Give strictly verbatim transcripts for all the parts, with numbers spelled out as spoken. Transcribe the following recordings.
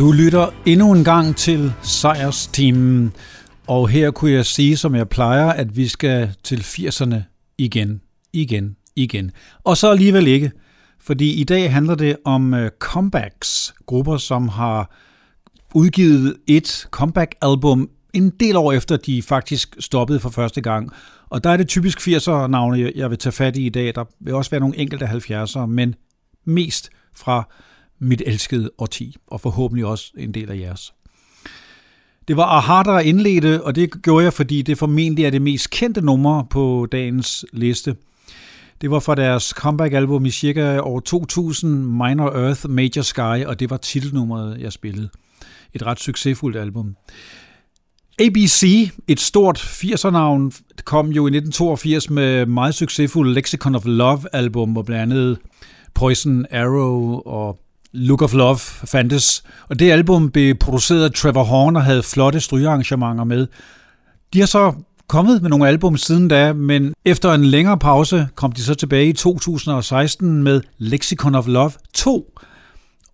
Du lytter endnu en gang til Sejrstimen, og her kunne jeg sige, som jeg plejer, at vi skal til firserne igen, igen, igen. Og så alligevel ikke, fordi i dag handler det om comebacks, grupper, som har udgivet et comeback-album en del år efter, de faktisk stoppede for første gang. Og der er det typisk firser-navne, jeg vil tage fat i i dag. Der vil også være nogle enkelte halvfjerdser, men mest fra mit elskede årti, og forhåbentlig også en del af jeres. Det var a-ha, der indledte, og det gjorde jeg, fordi det formentlig er det mest kendte nummer på dagens liste. Det var fra deres comeback-album i cirka år to tusind, Minor Earth, Major Sky, og det var titelnummeret, jeg spillede. Et ret succesfuldt album. A B C, et stort firser-navn, kom jo i nitten toogfirs med meget succesfuldt Lexicon of Love-album, hvor blandt andet Poison Arrow og Look of Love fandtes, og det album blev produceret af Trevor Horn og havde flotte strygearrangementer med. De har så kommet med nogle album siden da, men efter en længere pause kom de så tilbage i to tusind og seksten med Lexicon of Love to,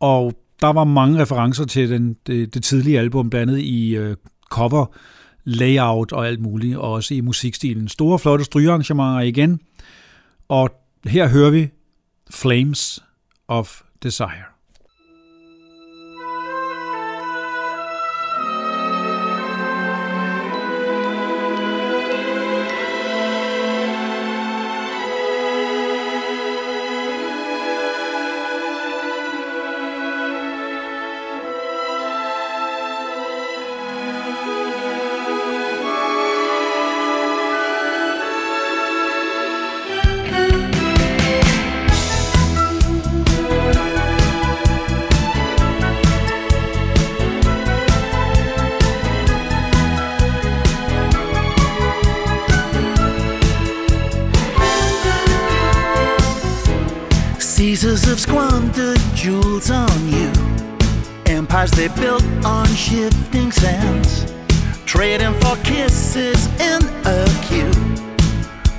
og der var mange referencer til den, det, det tidlige album, blandt andet i øh, cover, layout og alt muligt, og også i musikstilen. Store, flotte strygearrangementer igen, og her hører vi Flames of Desire. Caesars have squandered jewels on you. Empires they built on shifting sands, trading for kisses in a queue,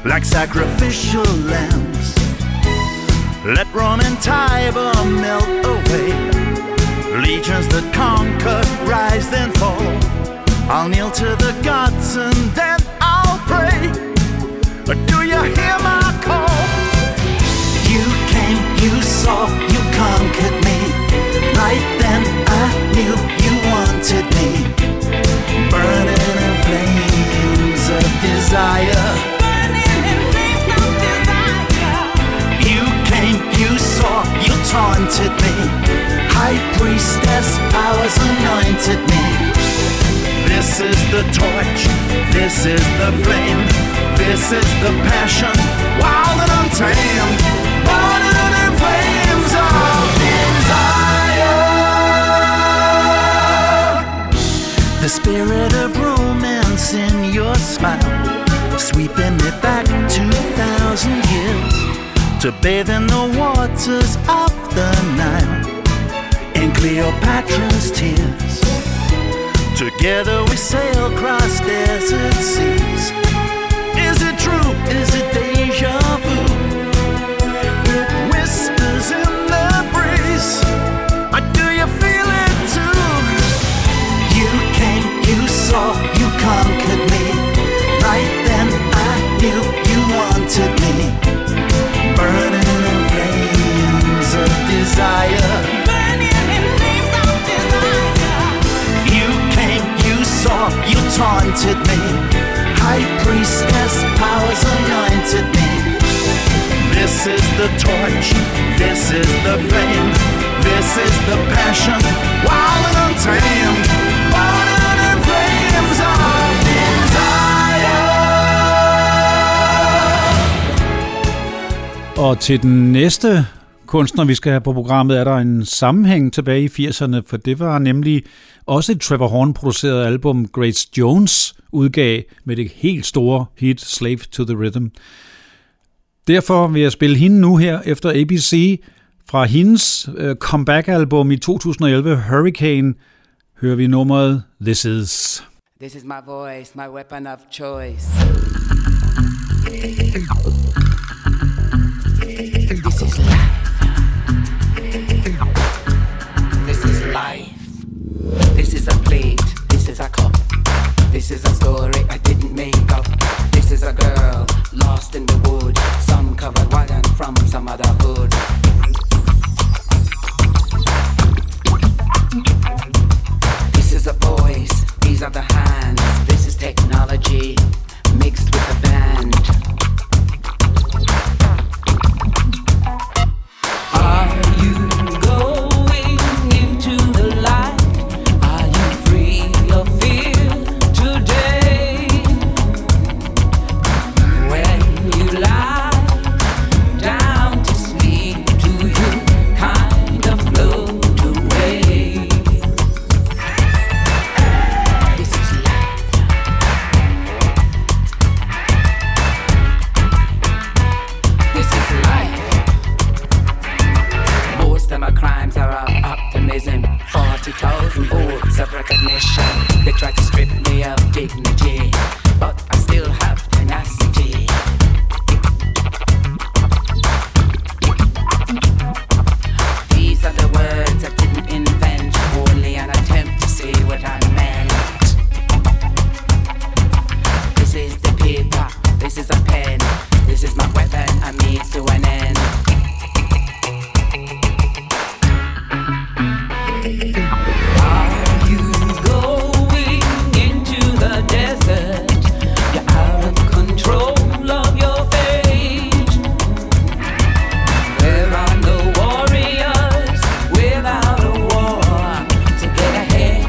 like sacrificial lambs. Let Roman Tiber melt away, legions that conquered rise then fall. I'll kneel to the gods and then I'll pray. Do you hear my call? You saw, you conquered me. Right then I knew you wanted me. Burning in flames of desire. Burning in flames of desire. You came, you saw, you taunted me. High priestess powers anointed me. This is the torch, this is the flame. This is the passion, wild and untamed. Burning flames of desire. The spirit of romance in your smile, sweeping me back two thousand years to bathe in the waters of the Nile, in Cleopatra's tears. Together we sail across desert seas. Is it true? Is it deja vu? You conquered me. Right then I knew you wanted me. Burning in flames of desire. Burning in flames of desire. You came, you saw, you taunted me. High priestess powers anointed me. This is the torch, this is the flame. This is the passion, wild and untamed. Burning og til den næste kunstner, vi skal have på programmet, er der en sammenhæng tilbage i firserne, for det var nemlig også et Trevor Horn-produceret album, Grace Jones udgav med det helt store hit Slave to the Rhythm. Derfor vil jeg spille hende nu her efter A B C. Fra hendes comeback-album i to tusind og elleve, Hurricane, hører vi nummeret This Is. This is my voice, my weapon of choice. This is life. This is life. a motherhood. This is a voice, these are the hands. This is technology mixed with a band. Are you going into the light? Are you free of fear today? When you lie down to sleep, do you kind of float away? This is life. This is life. Most of my crimes are of optimism. Forty thousand votes of recognition. They try to strip me of dignity, but I still have tenacity. These are the words I didn't invent, only an attempt to say what I meant. This is the paper, this is a pen, this is my weapon, a means to an end. Are you going into the desert? You're out of control of your fate. There are no warriors without a war to get ahead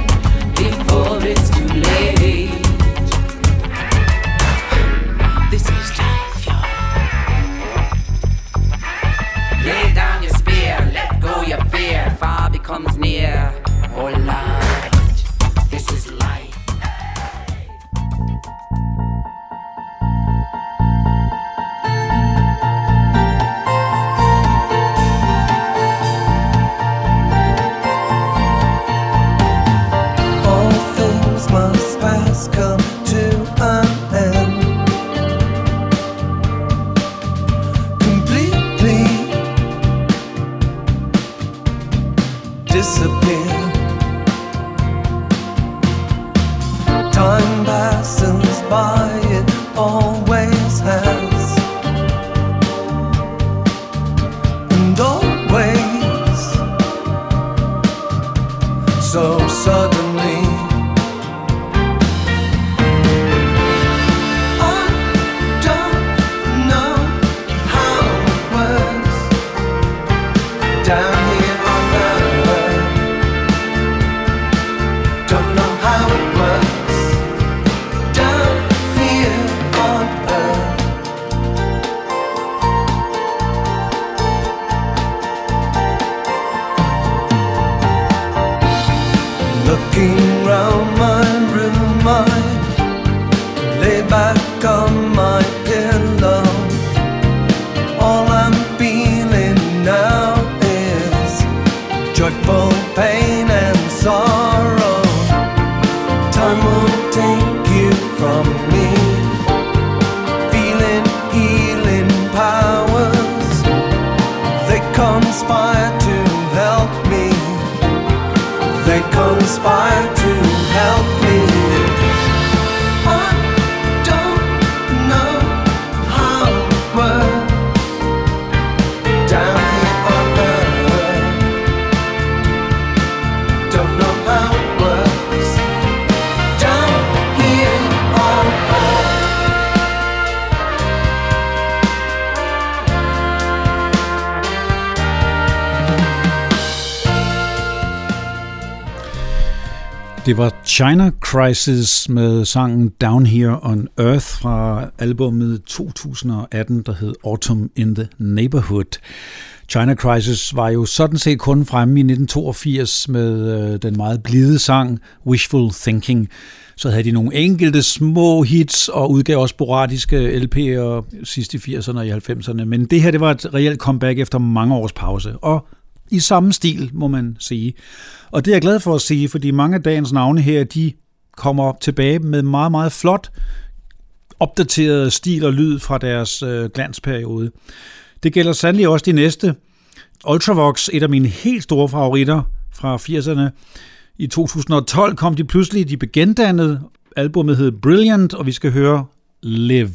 before it's too late. This is life, y'all. Lay down your spear, let go your fear. Far becomes near. Oh, light, this is light. All things must pass, come to an end. Completely disappear. Time passes by, it always has, and always so suddenly. Looking round my room, I lay back on my pillow. All I'm feeling now is joyful pain and sorrow. Time won't take you from me. Feeling healing powers, they conspire to help me. They conspire to help me. I don't know how it works. Down here on earth, don't know how it works. Down here on earth. Det var China Crisis med sangen Down Here on Earth fra albummet to tusind og atten, der hed Autumn in the Neighborhood. China Crisis var jo sådan set kun fremme i nitten toogfirs med den meget blide sang Wishful Thinking. Så havde de nogle enkelte små hits og udgav også sporadiske L P'er sidst i firserne og i halvfemserne. Men det her, det var et reelt comeback efter mange års pause. Og i samme stil, må man sige. Og det er jeg glad for at sige, fordi mange af dagens navne her, de kommer tilbage med meget, meget flot opdateret stil og lyd fra deres glansperiode. Det gælder sandelig også de næste. Ultravox, et af mine helt store favoritter fra firserne. I to tusind og tolv kom de pludselig, de blev gendannet. Albummet hed Brilliant, og vi skal høre Live.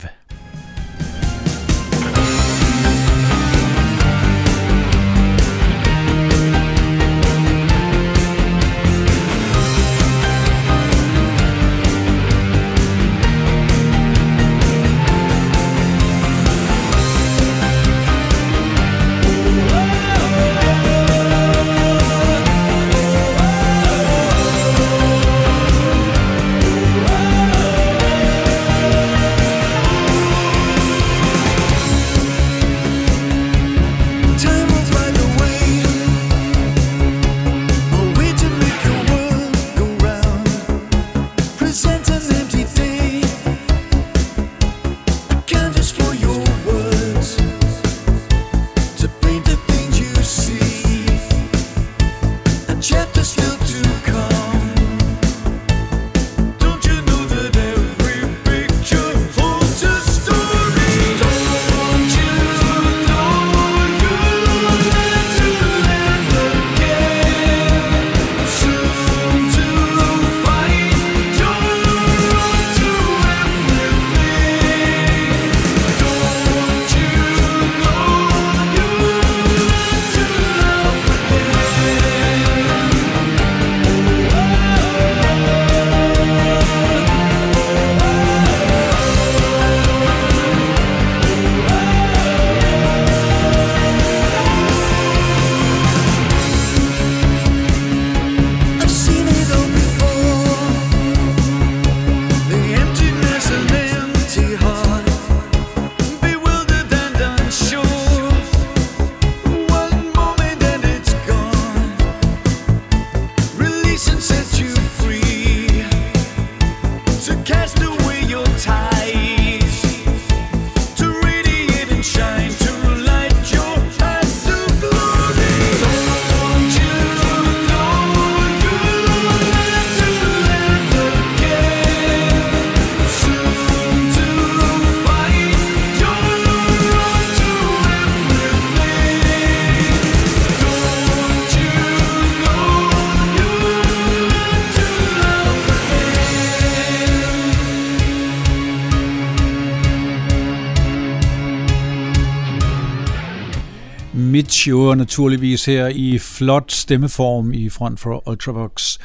Mitchell naturligvis her i flot stemmeform i front for Ultravox.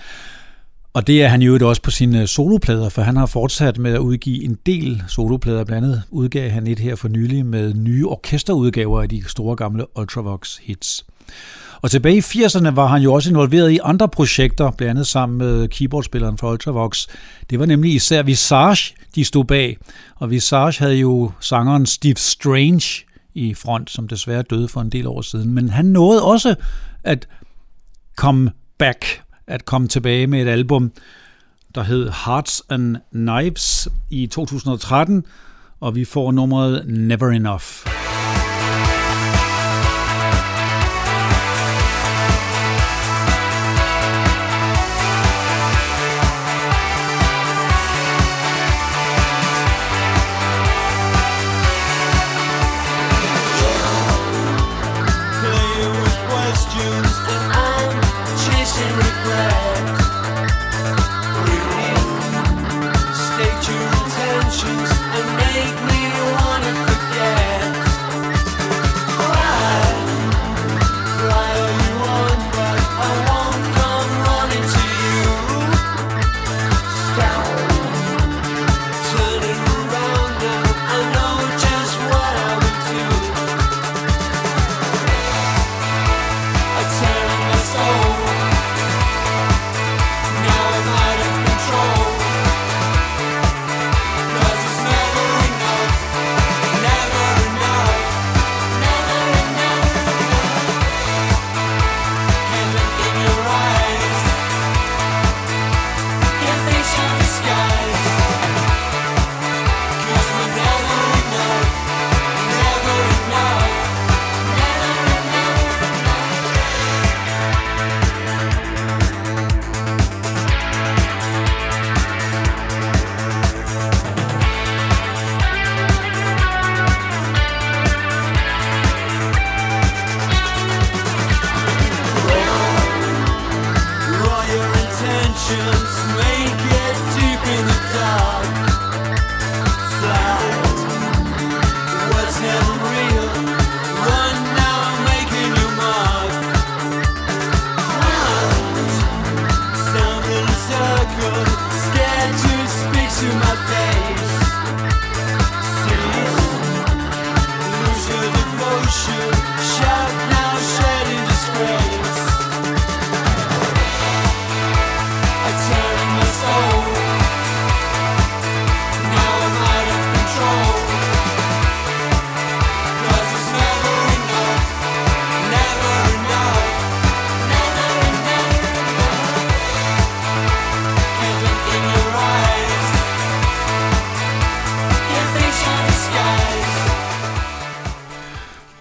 Og det er han jo også på sine soloplader, for han har fortsat med at udgive en del soloplader. Blandt andet udgav han et her for nylig med nye orkesterudgaver af de store gamle Ultravox hits. Og tilbage i firserne var han jo også involveret i andre projekter, blandt andet sammen med keyboardspilleren fra Ultravox. Det var nemlig især Visage, de stod bag. Og Visage havde jo sangeren Steve Strange i front, som desværre døde for en del år siden. Men han nåede også at come back, at komme tilbage med et album, der hed Hearts and Knives i to tusind og tretten, og vi får nummeret Never Enough.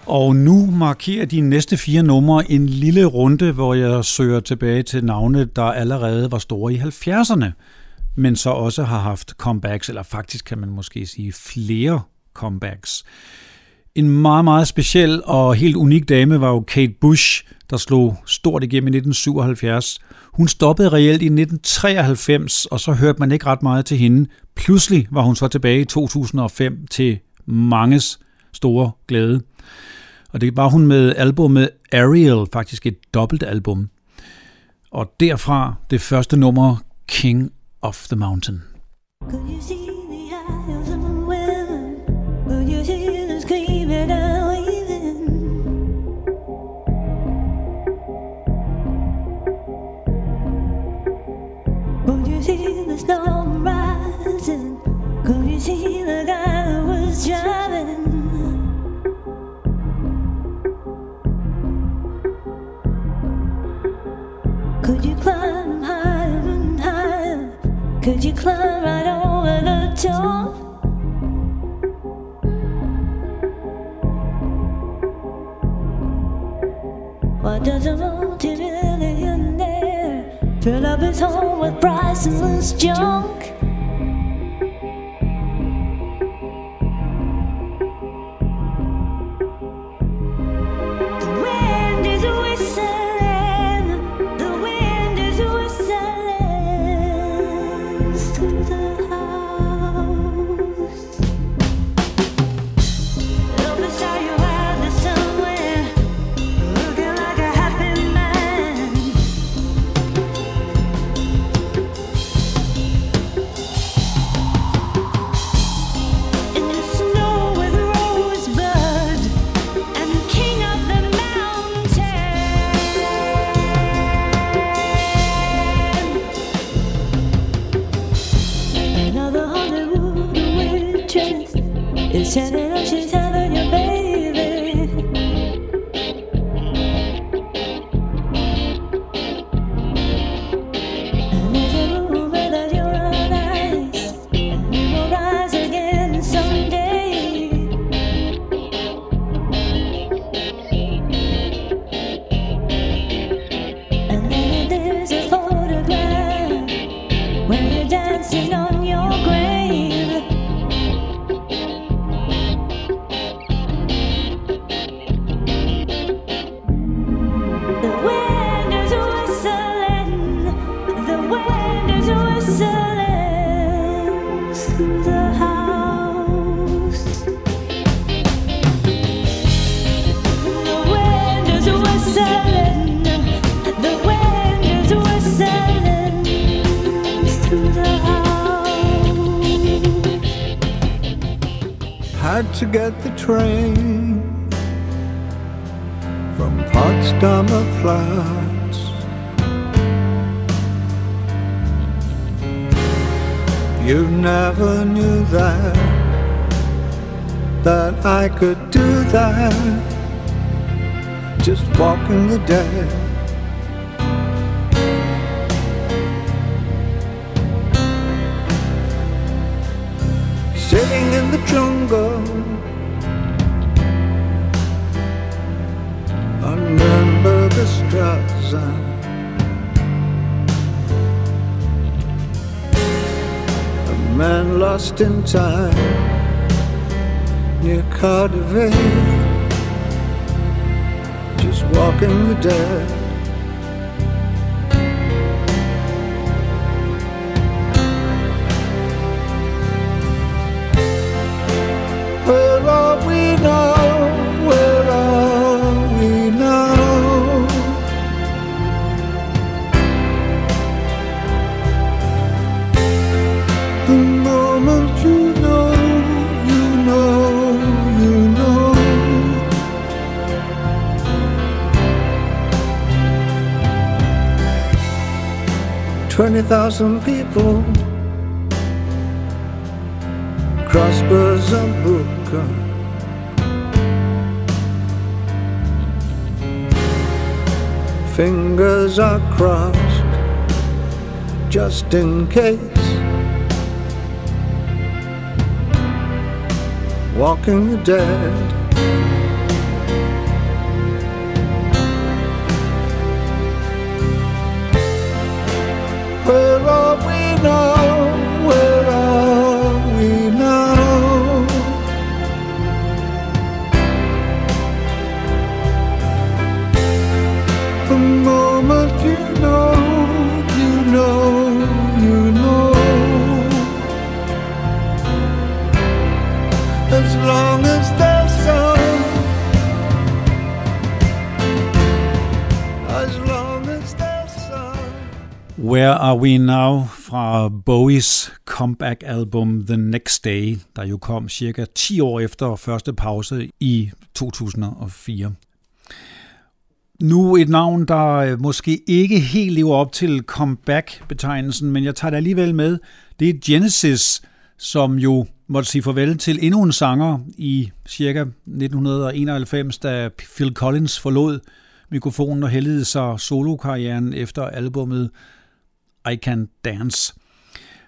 Og nu markerer de næste fire numre en lille runde, hvor jeg søger tilbage til navne, der allerede var store i halvfjerdserne, men så også har haft comebacks, eller faktisk kan man måske sige flere comebacks. En meget, meget speciel og helt unik dame var jo Kate Bush, der slog stort igennem i nitten syvoghalvfjerds. Hun stoppede reelt i nitten treoghalvfems, og så hørte man ikke ret meget til hende. Pludselig var hun så tilbage i to tusind og fem til manges store glæde. Og det var hun med albumet Aerial, faktisk et dobbelt album. Og derfra det første nummer, King of the Mountain. Could you climb higher and higher? Could you climb right over the top? Why does a mountain really in there fill up his home with priceless junk? tried to get the train from Potsdamer Platz. You never knew that, that I could do that, just walking the dead. Sitting in the jungle under the straza, a man lost in time near Cardiff, just walking the dead. Where are we now? Where are we now? The moment you know, you know, you know, twenty thousand people, crossbows and books. Fingers are crossed, just in case. Walking the dead. Where are we now? Where are we now? As long as there's sun, as long as there's sun. Where Are We Now fra Bowies comeback-album The Next Day, der jo kom cirka ti år efter første pause i to tusind og fire. Nu et navn, der måske ikke helt lever op til comeback-betegnelsen, men jeg tager det alligevel med. Det er Genesis, som jo måtte sige farvel til endnu en sanger i ca. nitten enoghalvfems, da Phil Collins forlod mikrofonen og hældede sig solokarrieren efter albummet I Can Dance.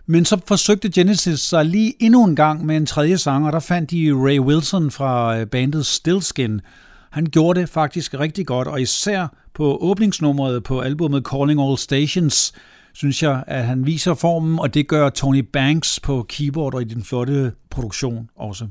Men så forsøgte Genesis sig lige endnu en gang med en tredje sanger, der fandt de Ray Wilson fra bandet Stillskin. Han gjorde det faktisk rigtig godt, og især på åbningsnummeret på albummet Calling All Stations, synes jeg, at han viser formen, og det gør Tony Banks på keyboard og i den flotte produktion også.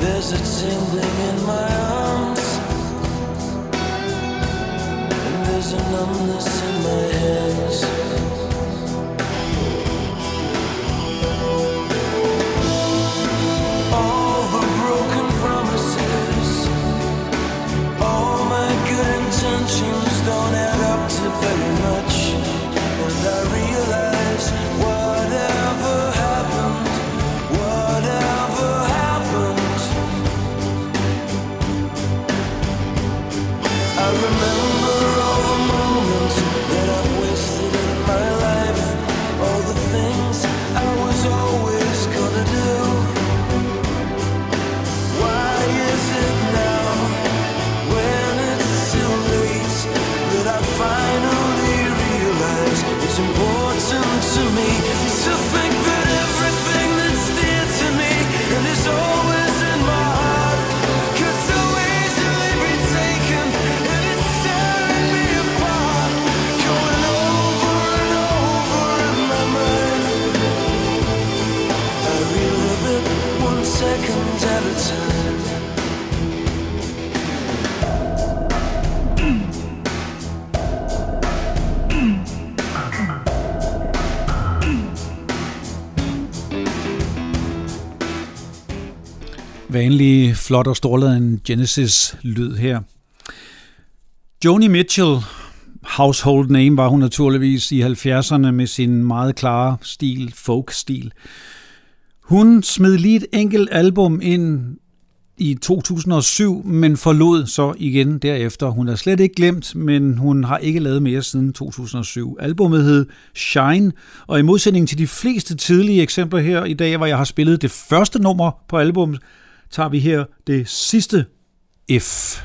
There's a tingling in my arms, and there's a numbness in my hands. All the broken promises, all my good intentions don't add up to very much, and I realize whatever remember all the moments that I've wasted in my life. vanlige, flot og storladen Genesis-lyd her. Joni Mitchell, household name, var hun naturligvis i halvfjerdserne med sin meget klare stil, folk-stil. Hun smed lige et enkelt album ind i to tusind og syv, men forlod så igen derefter. Hun er slet ikke glemt, men hun har ikke lavet mere siden to tusind og syv. Albummet hed Shine, og i modsætning til de fleste tidlige eksempler her i dag, hvor jeg har spillet det første nummer på albumet, tager vi her det sidste F.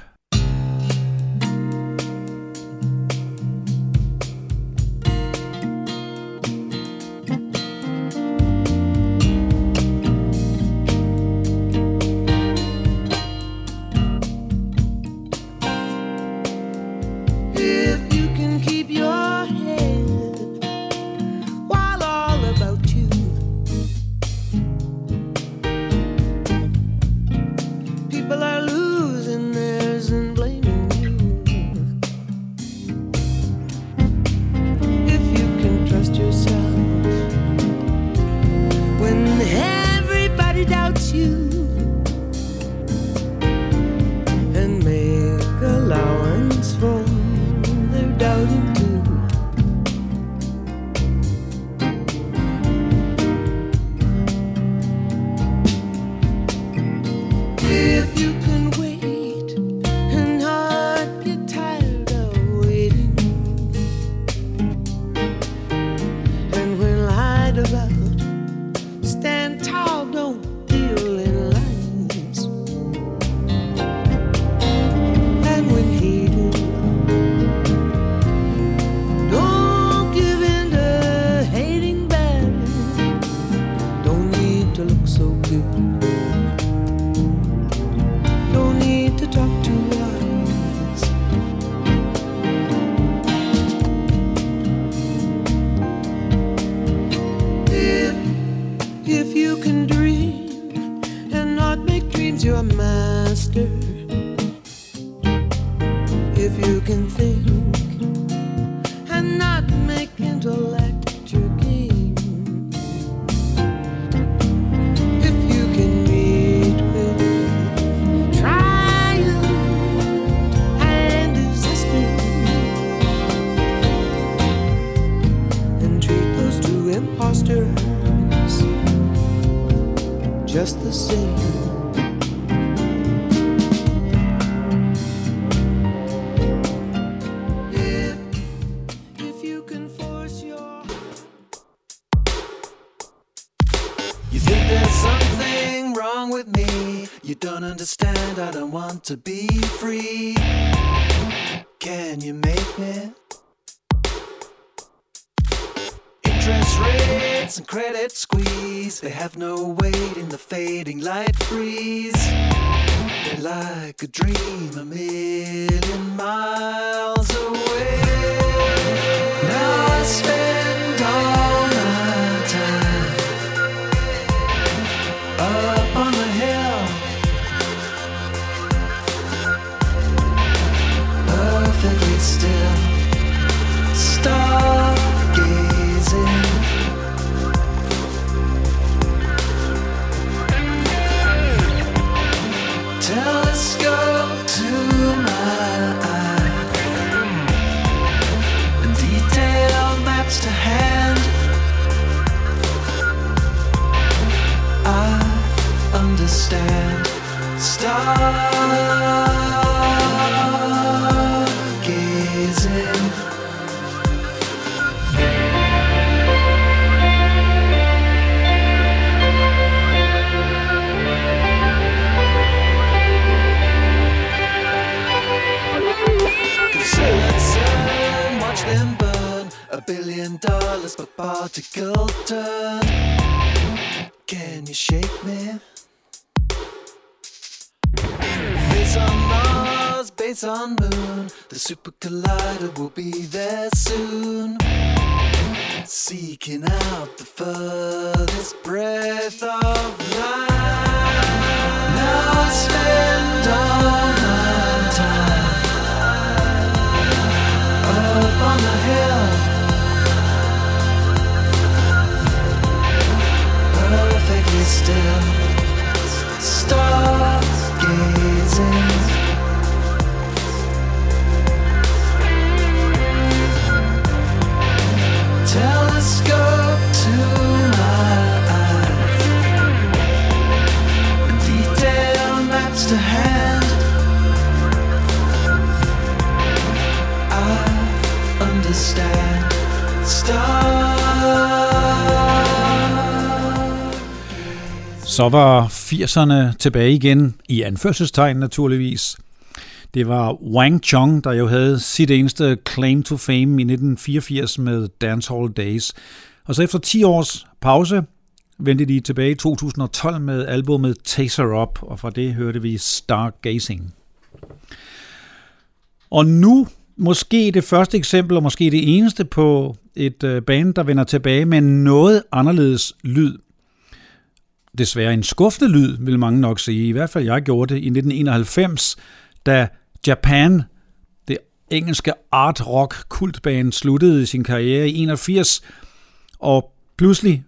To be free, can you make me? Interest rates and credit squeeze, they have no weight in the fading light breeze. They're like a dream a million miles away. Now I spend all my time up on the hill. Perfectly still, stargazing. Telescope to my eye, and detailed maps to hand. I understand. Stargazing. Sit and watch them burn. A billion dollars per particle turn. Can you shake me? Face on Mars, base on Moon. The super collider will be there soon. Seeking out the furthest breath of life. Now I spend all my time up on the hill. Perfectly still, star. understand. Så var firserne tilbage igen, i anførselstegn naturligvis. Det var Wang Chung, der jo havde sit eneste claim to fame i nitten fireogfirs med Dancehall Days. Og så efter ti års pause vendte de tilbage i to tusind og tolv med albumet Taser Up, og fra det hørte vi Stargazing. Og nu måske det første eksempel, og måske det eneste på et band, der vender tilbage med noget anderledes lyd. Desværre en skuffende lyd, vil mange nok sige. I hvert fald jeg gjorde det i nitten enoghalvfems, da Japan, det engelske art rock kultband, sluttede sin karriere i enogfirs, og pludselig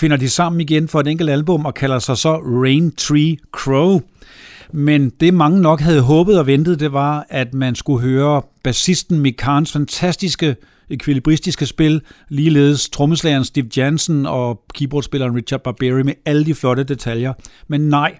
finder de sammen igen for et enkelt album og kalder sig så Rain Tree Crow. Men det mange nok havde håbet og ventet, det var, at man skulle høre bassisten Mick Karns fantastiske ekvilibristiske spil, ligeledes trommeslageren Steve Jansen og keyboardspilleren Richard Barbieri med alle de flotte detaljer. Men nej,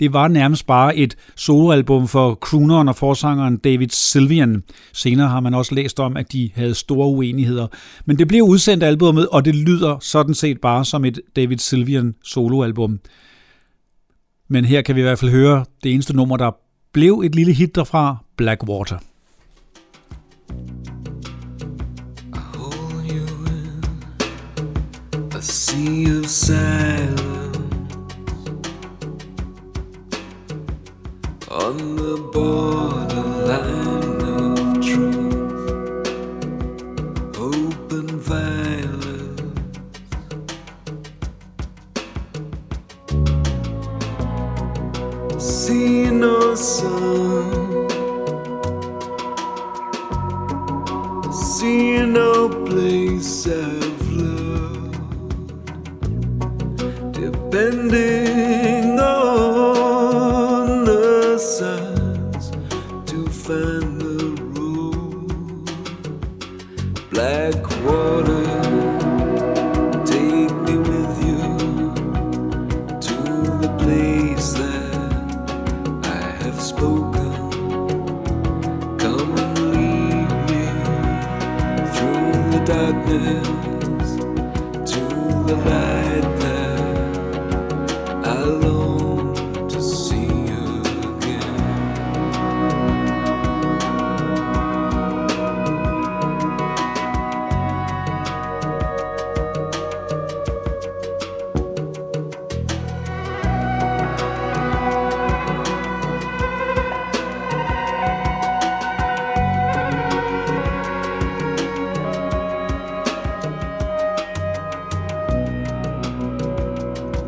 det var nærmest bare et soloalbum for crooneren og forsangeren David Sylvian. Senere har man også læst om, at de havde store uenigheder. Men det blev udsendt albumet, og det lyder sådan set bare som et David Sylvian soloalbum. Men her kan vi i hvert fald høre det eneste nummer, der blev et lille hit derfra, Blackwater. Sea of silence on the borderline of truth, hope and violence. See no sun, see no place of love. Depending on the signs to find the road, black water, take me with you to the place that I have spoken. Come and lead me through the darkness to the light. I long to see you again.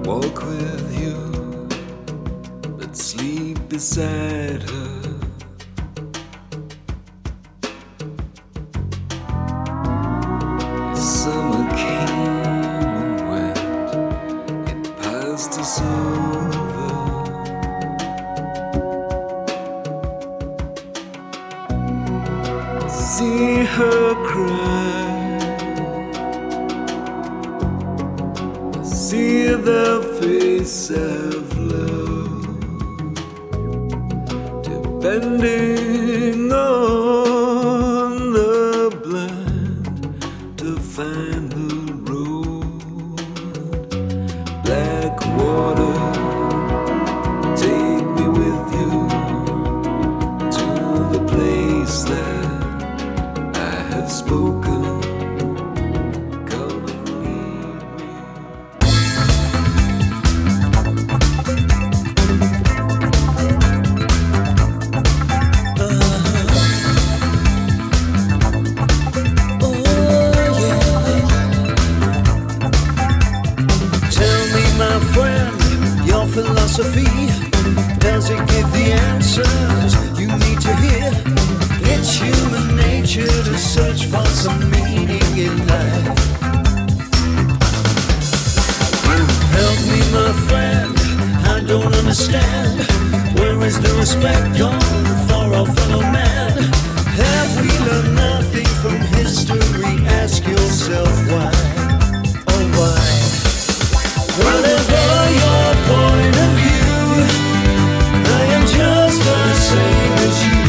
Walk with sleep beside her. The summer came and went, it passed us over. See her cry, see the face of love. Bending on the blind to find the road, black water, take me with you to the place that I have spoken. Come and meet me. Philosophy, does it give the answers you need to hear? It's human nature to search for some meaning in life. Help me, my friend, I don't understand. Where is the respect gone for our fellow man? Have we learned nothing from history? Ask yourself why, oh why? Whatever your point of view, I am just the same as you.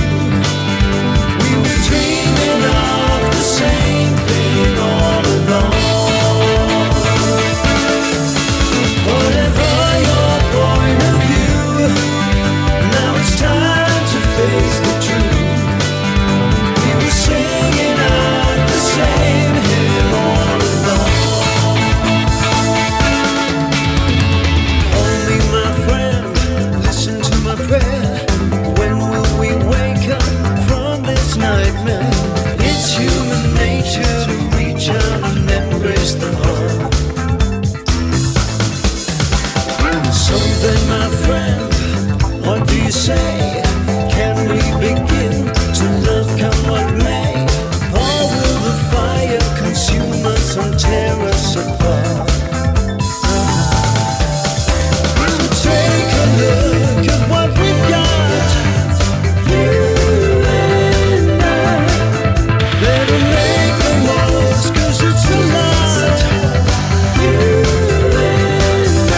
We were dreaming of the same. human. It's human nature to reach out and embrace the heart. Something, my friend, what do you say? Can we begin to love come what may? Or will the fire consume us and tear us apart? Take a look at what we've got. You and I. Better make the most, 'cause it's a lot. You and I.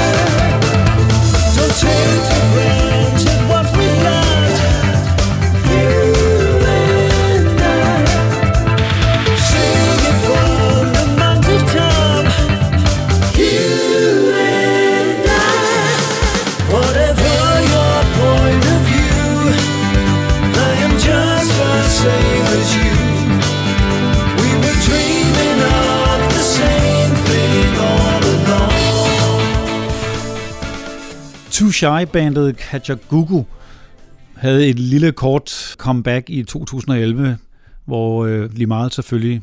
Don't take for granted what we've got. You and I. Sing it for the month of time. You and I. Whatever your point of view, I am just the same as you. We were dreaming of the same thing all along. Too Shy-bandet Kajagoogoo havde et lille kort comeback i to tusind og elleve, hvor øh, Limahl selvfølgelig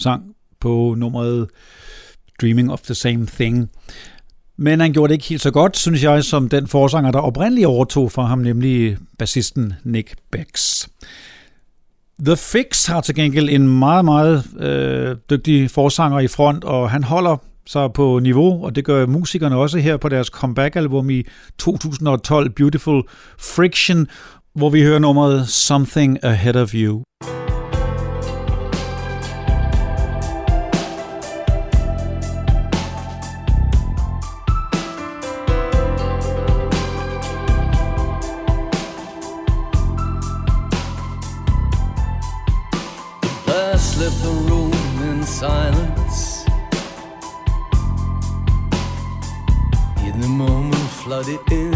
sang på nummeret Dreaming of the Same Thing. Men han gjorde det ikke helt så godt, synes jeg, som den forsanger, der oprindeligt overtog fra ham, nemlig bassisten Nick Becks. The Fix har til gengæld en meget, meget øh, dygtig forsanger i front, og han holder sig på niveau, og det gør musikerne også her på deres comeback-album i to tusind og tolv, Beautiful Friction, hvor vi hører nummeret Something Ahead of You. Silence in the moment flooded in.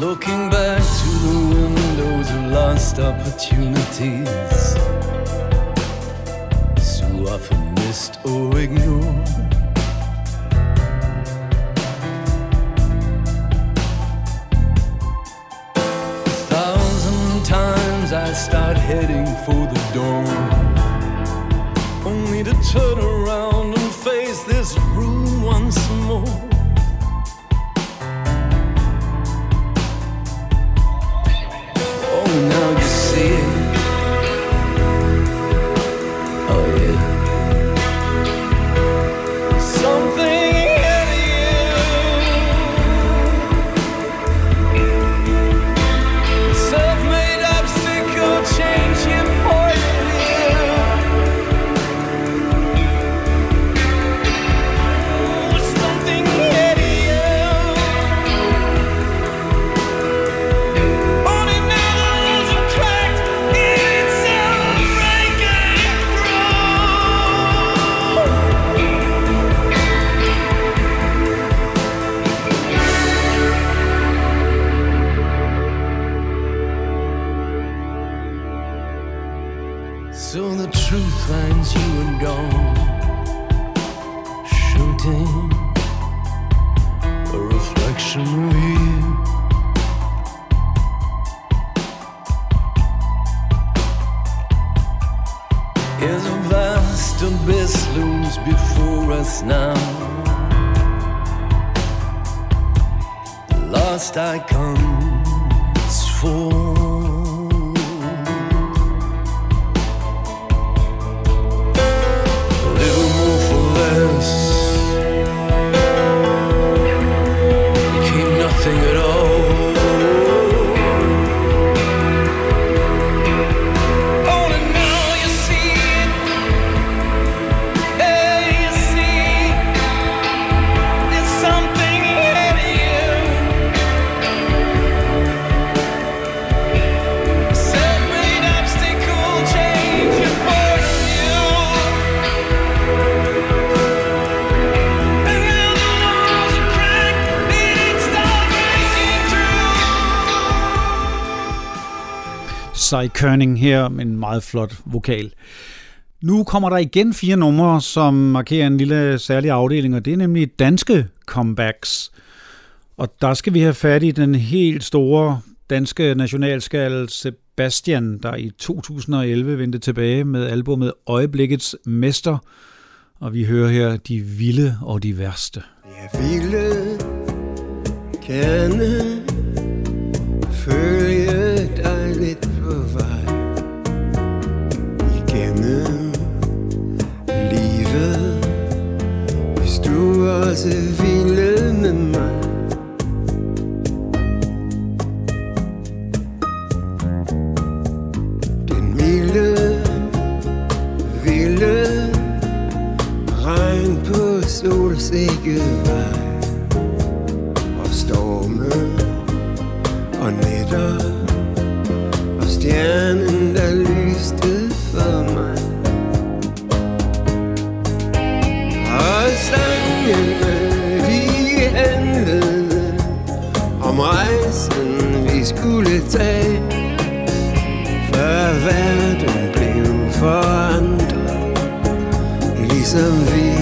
Looking back to the windows of lost opportunities, so often missed or ignored. I start heading for the dawn, only to turn around and face this room once more. Oh, now you see it. Oh, yeah. Something i Kerning her, med en meget flot vokal. Nu kommer der igen fire numre, som markerer en lille særlig afdeling, og det er nemlig danske comebacks. Og der skal vi have fat i den helt store danske nationalskald Sebastian, der i to tusind og elleve vendte tilbage med albumet Øjeblikkets Mester. Og vi hører her De Vilde og De Værste. Jeg ville kende, følge dig lidt på vej igennem livet, hvis du også ville med mig. Den milde, vilde regn på solsikkevej og storme og nætter og stjernen, der lyste for mig, og sangene, de handlede om rejsen, vi skulle tage, før verden blev forandret, ligesom vi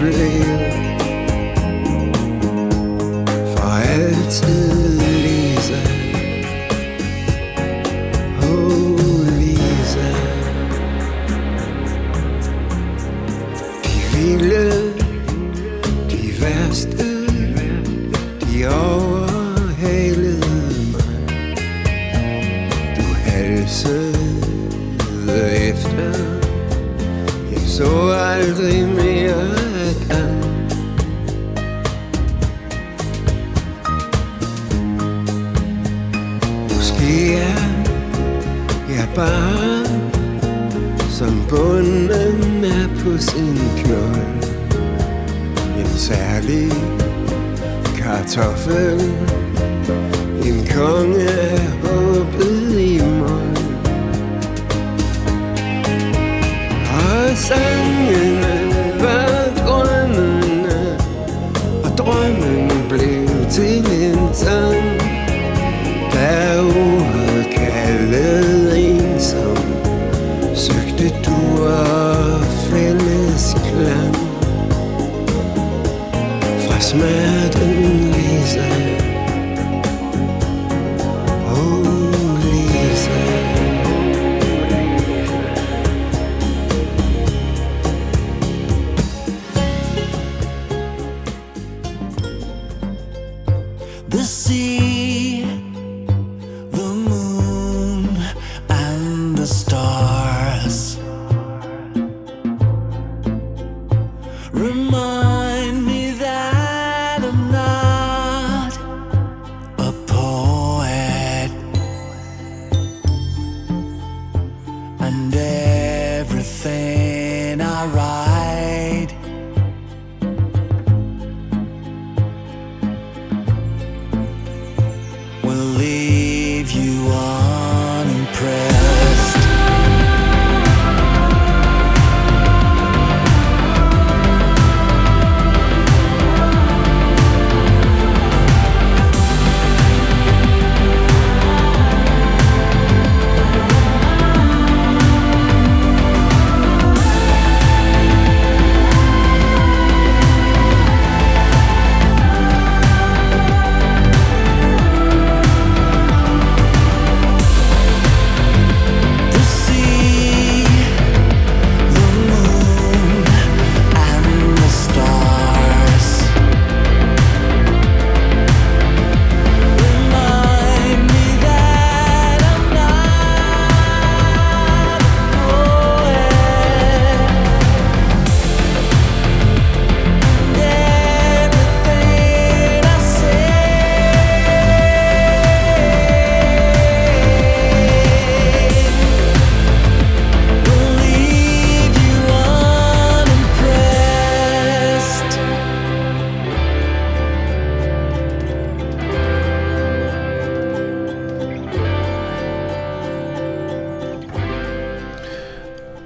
blev for altid. Så aldrig mere kan. Måske er jeg bare som bunden er på sin knold, en særlig kartoffel, en konge er håbet i mål. Sangene var drømmene, og drømmen blev til en sang, da ordet kaldede ensom, søgte du af fælles klang. Fra smerten, Lisa,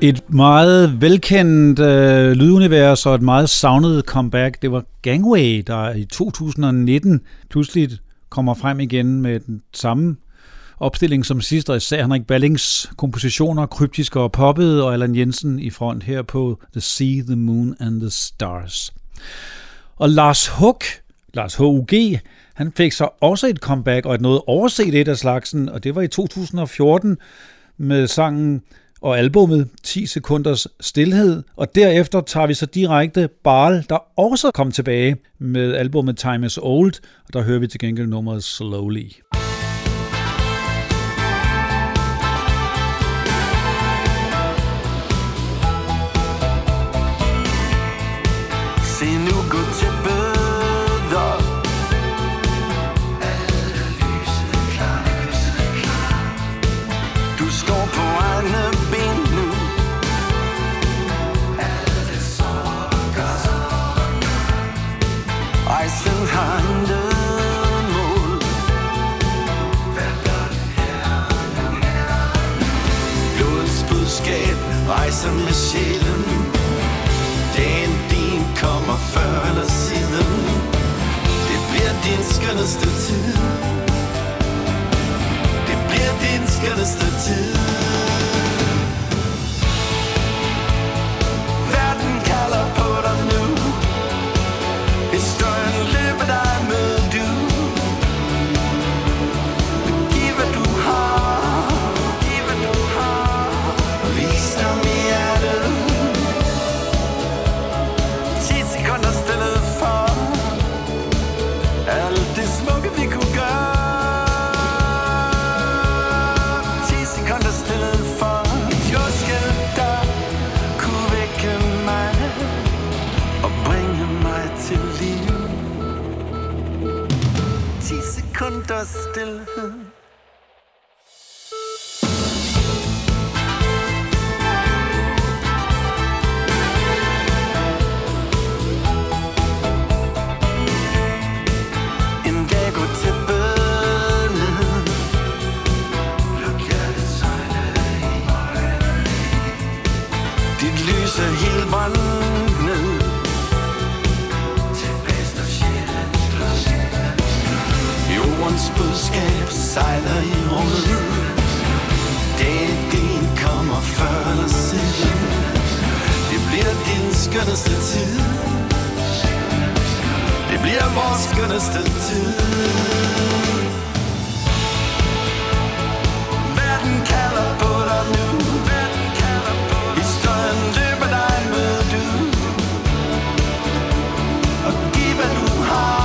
et meget velkendt øh, lydunivers og et meget savnet comeback. Det var Gangway, der i to tusind og nitten pludselig kommer frem igen med den samme opstilling som sidst, og især Henrik Ballings kompositioner, kryptiske og poppede, og Allan Jensen i front her på The Sea, The Moon and the Stars. Og Lars Huck Lars H U G, han fik så også et comeback og et noget overset et af slagsen, og det var i to tusind og fjorten med sangen og albummet ti sekunders stilhed, og derefter tager vi så direkte Barl, der også kom tilbage med albummet Time is Old, og der hører vi til gengæld nummeret Slowly. Rejser med sjælen. Dagen din kommer før eller siden. Det bliver din skønneste tid. Det bliver din skønneste tid. Verden kalder på dig nu. Historien løber dig med du. Men giv hvad du har. Giv hvad du har. Vis dig mere. Der stillhed. En dag går til bønne. Look at it silently. Dit lys er helt brændt ned. Jordens budskab sejler i rummet. Dagen din kommer før eller siden. Det bliver din skønneste tid. Det bliver vores skønneste tid. Verden kalder på dig nu. Historien løber dig med du. Og giv hvad du har.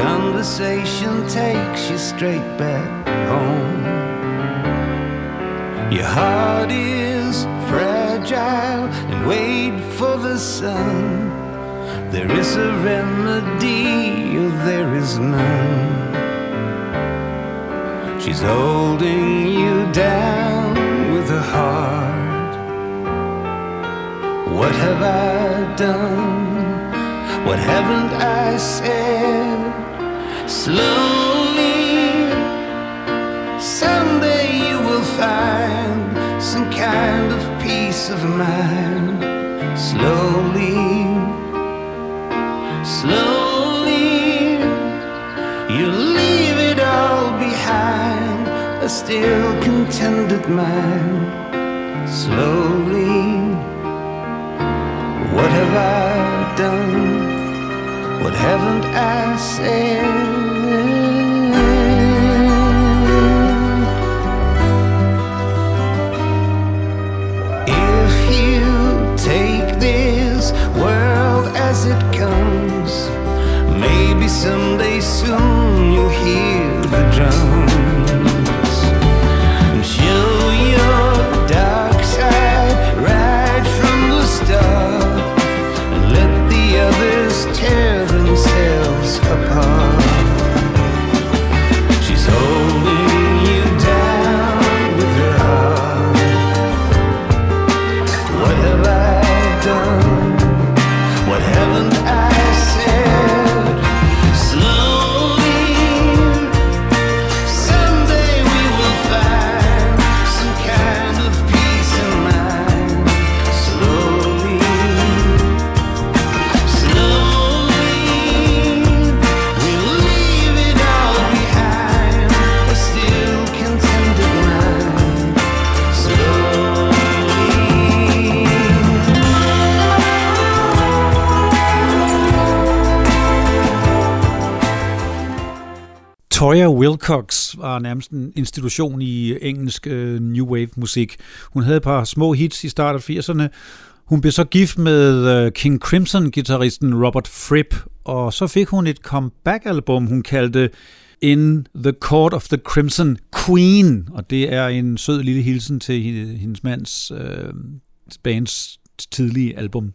Conversation takes you straight back home. Your heart is fragile and wait for the sun. There is a remedy or there is none. She's holding you down with her heart. What have I done? What haven't I said? Slowly, someday you will find some kind of peace of mind. Slowly, slowly, you leave it all behind, a still contented mind. Slowly, what have I done? What haven't I said? It comes. Maybe someday soon you'll hear the drums and show your dark side right from the start, and let the others tear themselves apart. She's holding you down with her heart. What have I done? Haven't I? Latoya Wilcox var nærmest en institution i engelsk øh, new wave musik. Hun havde et par små hits i start af firserne. Hun blev så gift med øh, King Crimson-gitarristen Robert Fripp, og så fik hun et comeback-album, hun kaldte In the Court of the Crimson Queen, og det er en sød lille hilsen til hendes mands øh, bands tidlige album.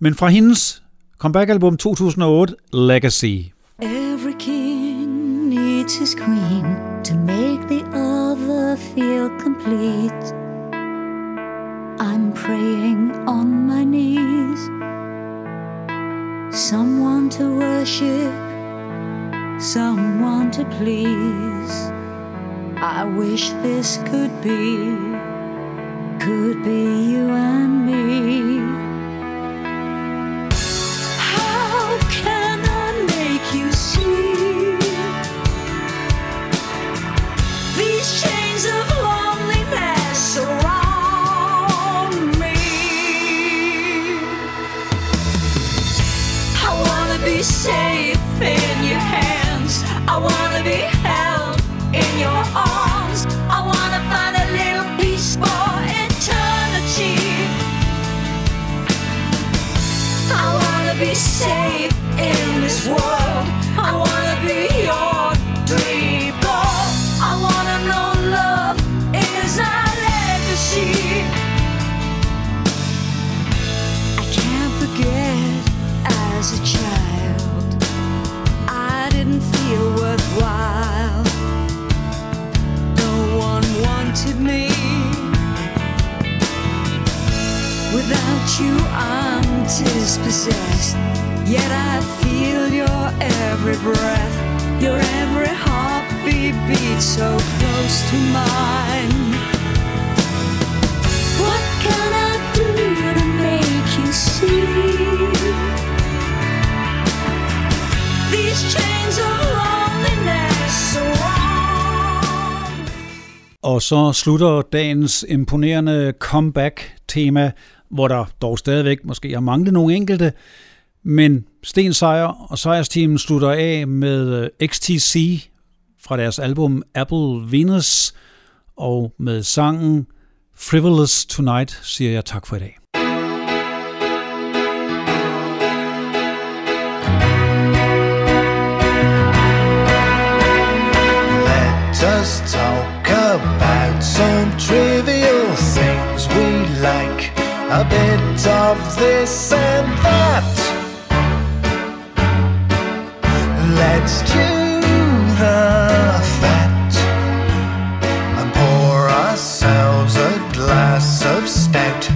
Men fra hendes comeback-album to tusind og otte, Legacy. Every king needs his queen to make the other feel complete. I'm praying on my knees, someone to worship, someone to please. I wish this could be, could be you and me. How can I make you see these chains of loneliness around me? I wanna be safe in your hands, I wanna be held in your arms, I wanna find a little peace for eternity, I wanna be safe in this world, I wanna be your dream girl, I wanna know love is a legacy. I can't forget as a child feel worthwhile, no one wanted me, without you I'm dispossessed, yet I feel your every breath, your every heartbeat beats so close to mine. What can I do to make you see these chains of loneliness around. Og så slutter dagens imponerende comeback-tema, hvor der dog stadigvæk måske har manglet nogle enkelte, men Sten Sejr og Sejrsteamen slutter af med X T C fra deres album Apple Venus, og med sangen Frivolous Tonight siger jeg tak for i dag. Let's talk about some trivial things we like, a bit of this and that. Let's chew the fat and pour ourselves a glass of stout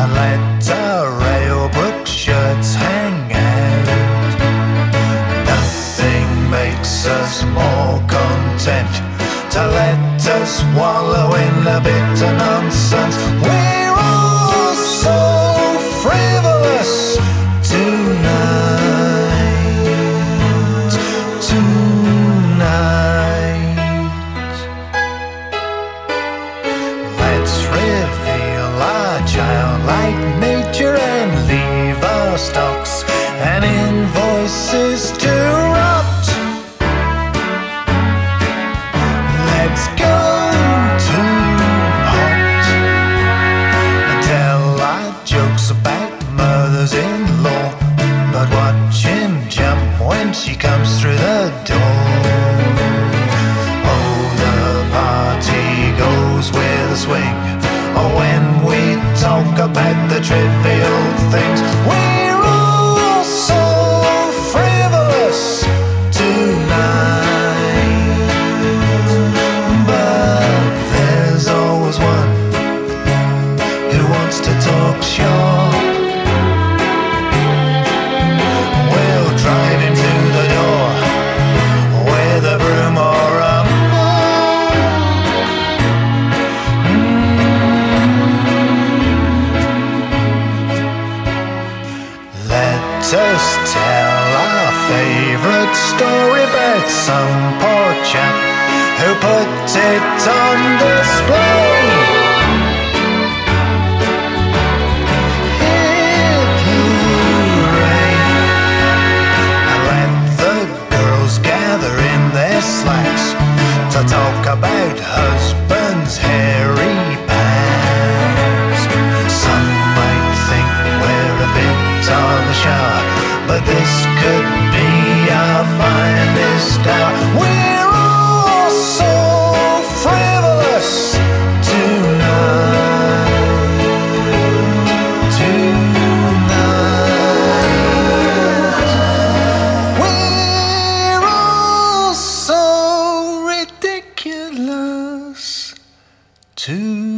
and let our rail book shirts hang out. Nothing makes us more content to let us wallow in a bit of nonsense. We're all so frivolous tonight, tonight. Let's reveal our childlike nature and leave our stocks and invoices to rot. She comes through the door. Oh, the party goes with a swing. Oh, when we talk about the trivial things, we're all so frivolous tonight. But there's always one who wants to talk shop. We'll drive him to the door with a broom or a mop. Mm. Let us tell our favourite story about some poor chap who put it on display. Slide. but this could be our finest hour. We're all so frivolous tonight, tonight. We're all so ridiculous tonight.